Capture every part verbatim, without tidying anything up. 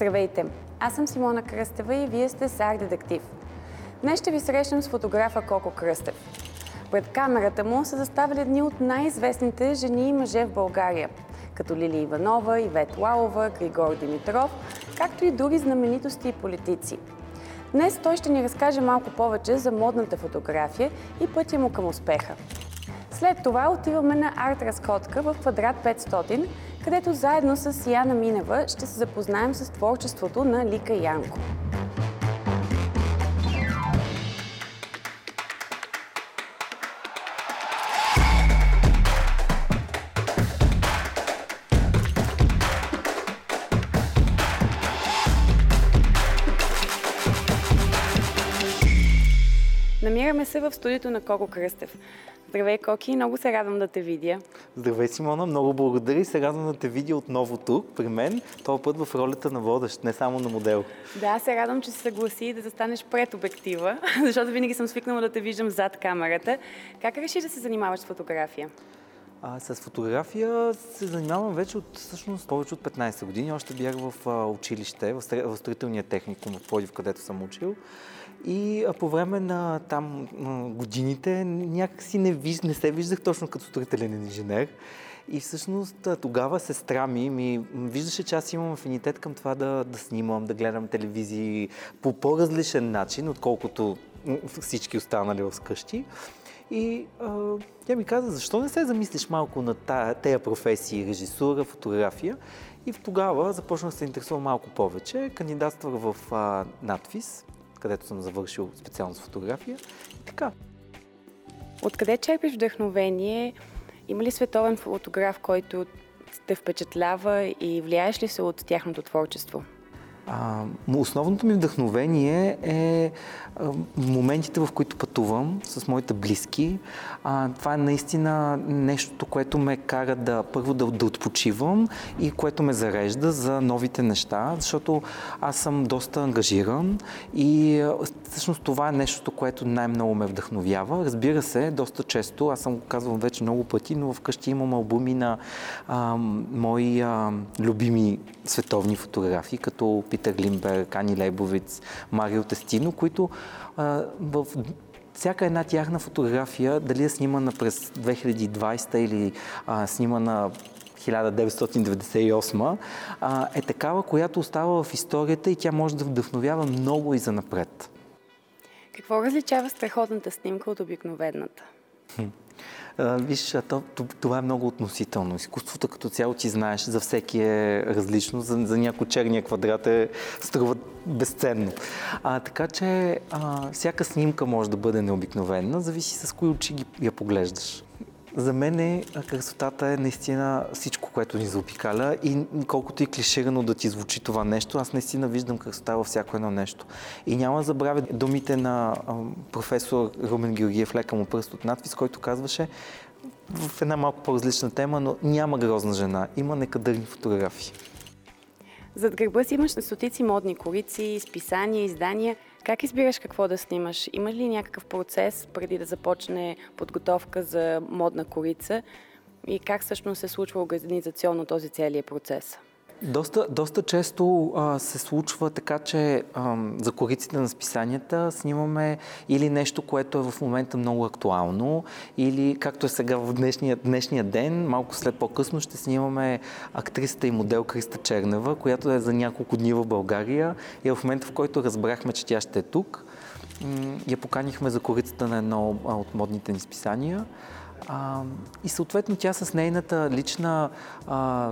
Здравейте! Аз съм Симона Кръстева и вие сте с Art Detective. Днес ще ви срещнем с фотографа Коко Кръстев. Пред камерата му са заставили едни от най-известните жени и мъже в България, като Лили Иванова, Ивет Лалова, Григор Димитров, както и други знаменитости и политици. Днес той ще ни разкаже малко повече за модната фотография и пътя му към успеха. След това отиваме на арт-разходка в квадрат петстотин, където заедно с Сияна Минева ще се запознаем с творчеството на Лика Янко. Намираме се в студиото на Коко Кръстев. Здравей, Коки, много се радвам да те видя. Здравей, Симона, много благодаря и се радвам да те видя отново тук, при мен, този път в ролята на водещ, не само на модел. Да, се радвам, че се съгласи да застанеш пред обектива, защото винаги съм свикнала да те виждам зад камерата. Как реши да се занимаваш с фотография? А, с фотография се занимавам вече от, всъщност, повече от петнайсет години. Още бях в а, училище, в, в строителния техникум, в Пловдив, където съм учил. И по време на там годините някакси не, виж, не се виждах точно като строителен инженер. И всъщност тогава сестра ми, ми виждаше, че аз имам афинитет към това да, да снимам, да гледам телевизии по по-различен начин, отколкото всички останали вкъщи. И а, тя ми каза, защо не се замислиш малко на тези професии, режисура, фотография? И тогава започнах да се интересувам малко повече. Кандидатствах в а, НАТФИС, където съм завършил специалност фотография и така. Откъде черпиш вдъхновение? Има ли световен фотограф, който те впечатлява и влияеш ли се от тяхното творчество? А, основното ми вдъхновение е а, моментите, в които пътувам с моите близки. А, това е наистина нещо, което ме кара да първо да, да отпочивам и което ме зарежда за новите неща, защото аз съм доста ангажиран и а, всъщност това е нещото, което най-много ме вдъхновява. Разбира се, доста често, аз съм го казвал вече много пъти, но вкъщи имам албуми на а, мои а, любими световни фотографии, като Китър Лимберг, Кани Лейбовиц, Марио Тестино, които а, в всяка една тяхна фотография, дали е снимана през две хиляди и двайсета или а, снимана хиляда деветстотин деветдесет и осма, а, е такава, която остава в историята и тя може да вдъхновява много и занапред. Какво различава страхотната снимка от обикновената? Хм. Виж, това е много относително. Изкуството като цяло ти знаеш, за всеки е различно, за, за някой черния квадрат е струва безценно. А, така че а, всяка снимка може да бъде необикновена, зависи с кои очи ги, я поглеждаш. За мен красотата е наистина всичко, което ни заобикаля и колкото и клиширано да ти звучи това нещо, аз наистина виждам красота във всяко едно нещо. И няма да забравя думите на професор Румен Георгиев, лека му пръст от НАТФИС, който казваше в една малко по-различна тема, но няма грозна жена, има некадърни фотографии. Зад гърба си имаш стотици модни корици, списания, издания. Как избираш какво да снимаш? Има ли някакъв процес преди да започне подготовка за модна корица? И как всъщност се случва организационно този целият процес? Доста, доста често а, се случва така, че а, за кориците на списанията снимаме или нещо, което е в момента много актуално, или както е сега в днешния, днешния ден, малко след по-късно ще снимаме актрисата и модел Криста Чернева, която е за няколко дни в България и в момента, в който разбрахме, че тя ще е тук, я поканихме за корицата на едно от модните ни списания а, и съответно тя с нейната лична а,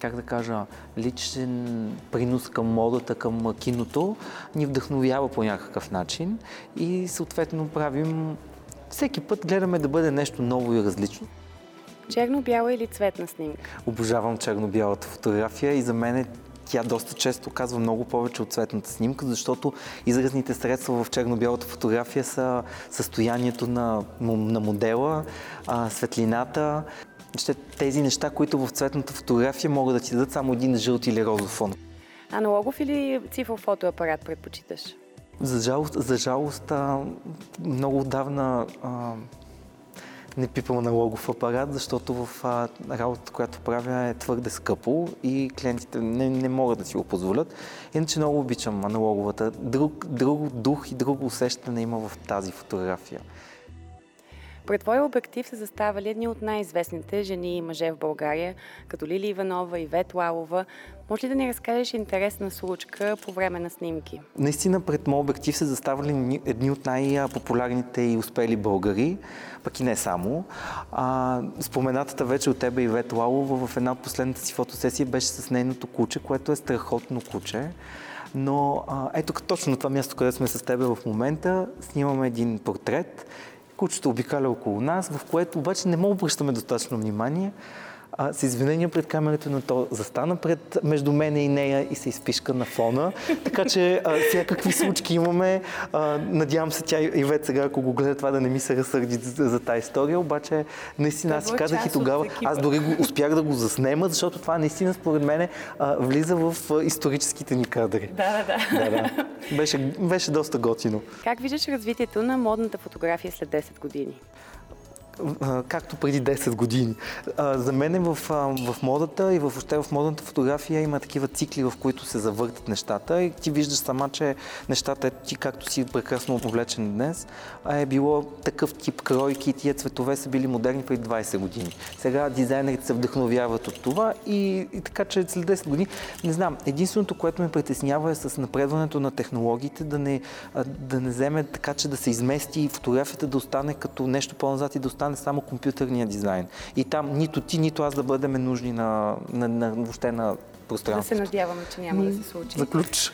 как да кажа, личен принос към модата, към киното, ни вдъхновява по някакъв начин и съответно правим, всеки път гледаме да бъде нещо ново и различно. Черно-бяла или цветна снимка? Обожавам черно-бялата фотография и за мен е тя доста често казва много повече от цветната снимка, защото изразните средства в черно-бялата фотография са състоянието на, на модела, светлината. Тези неща, които в цветната фотография могат да ти дадат само един жълт или розов фон. Аналогов или цифров фотоапарат предпочиташ? За жалост, за жалост много отдавна а, не пипам аналогов апарат, защото в а, работата, която правя, е твърде скъпо и клиентите не, не могат да си го позволят. Иначе много обичам аналоговата. Друг, друг дух и друго усещане има в тази фотография. Пред твоя обектив се заставали едни от най-известните жени и мъже в България, като Лили Иванова, Ивет Лалова. Може ли да ни разкажеш интересна случка по време на снимки? Наистина пред моят обектив се заставали едни от най-популярните и успели българи, пък и не само. А, споменатата вече от тебе Ивет Лалова в една от последната си фотосесия беше с нейното куче, което е страхотно куче. Но а, ето точно това място, където сме с тебе в момента, снимаме един портрет. Кучето обикаля около нас, в което обаче не му обръщаме достатъчно внимание. А, с извинение пред камерата, но то застана пред, между мене и нея и се изпишка на фона. Така че а, всякакви случки имаме. А, надявам се тя, Ивет, сега ако го гледа това, да не ми се разсърди за, за тази история. Обаче наистина аз си казах и тогава, аз дори го, успях да го заснема, защото това наистина според мен влиза в а, историческите ни кадри. Да, да, да. да, да. Беше, беше доста готино. Как виждаш развитието на модната фотография след десет години? Както преди десет години. За мен в, в модата и въобще в модната фотография има такива цикли, в които се завъртат нещата и ти виждаш сама, че нещата, ти както си прекрасно облечен днес, е било такъв тип кройки и тия цветове са били модерни преди двайсет години. Сега дизайнерите се вдъхновяват от това и, и така, че след десет години, не знам, единственото, което ме притеснява е с напредването на технологиите, да не, да не вземе така, че да се измести и фотографията да остане като нещо по-назад и да остане не само компютърния дизайн. И там нито ти, нито аз да бъдем нужни на, на, на, въобще на пространството. Да се надяваме, че няма да се случи. За ключ.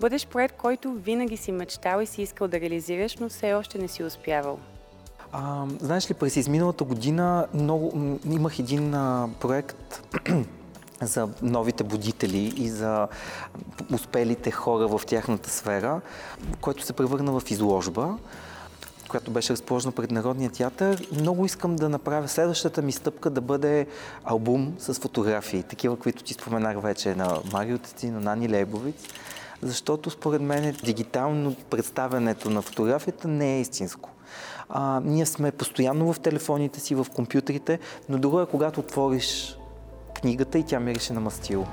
Бъдеш проект, който винаги си мечтал и си искал да реализираш, но все още не си успявал. А, знаеш ли, през изминалата година много, м- имах един а, проект за новите будители и за успелите хора в тяхната сфера, който се превърна в изложба, която беше разположена пред Народния театър. Много искам да направя следващата ми стъпка да бъде албум с фотографии, такива, които ти споменах вече, на Марио Тестино, на Кани Лейбовиц, защото според мен дигитално представянето на фотографията не е истинско. А, ние сме постоянно в телефоните си, в компютрите, но друго е когато отвориш книгата и тя мирише на мастило.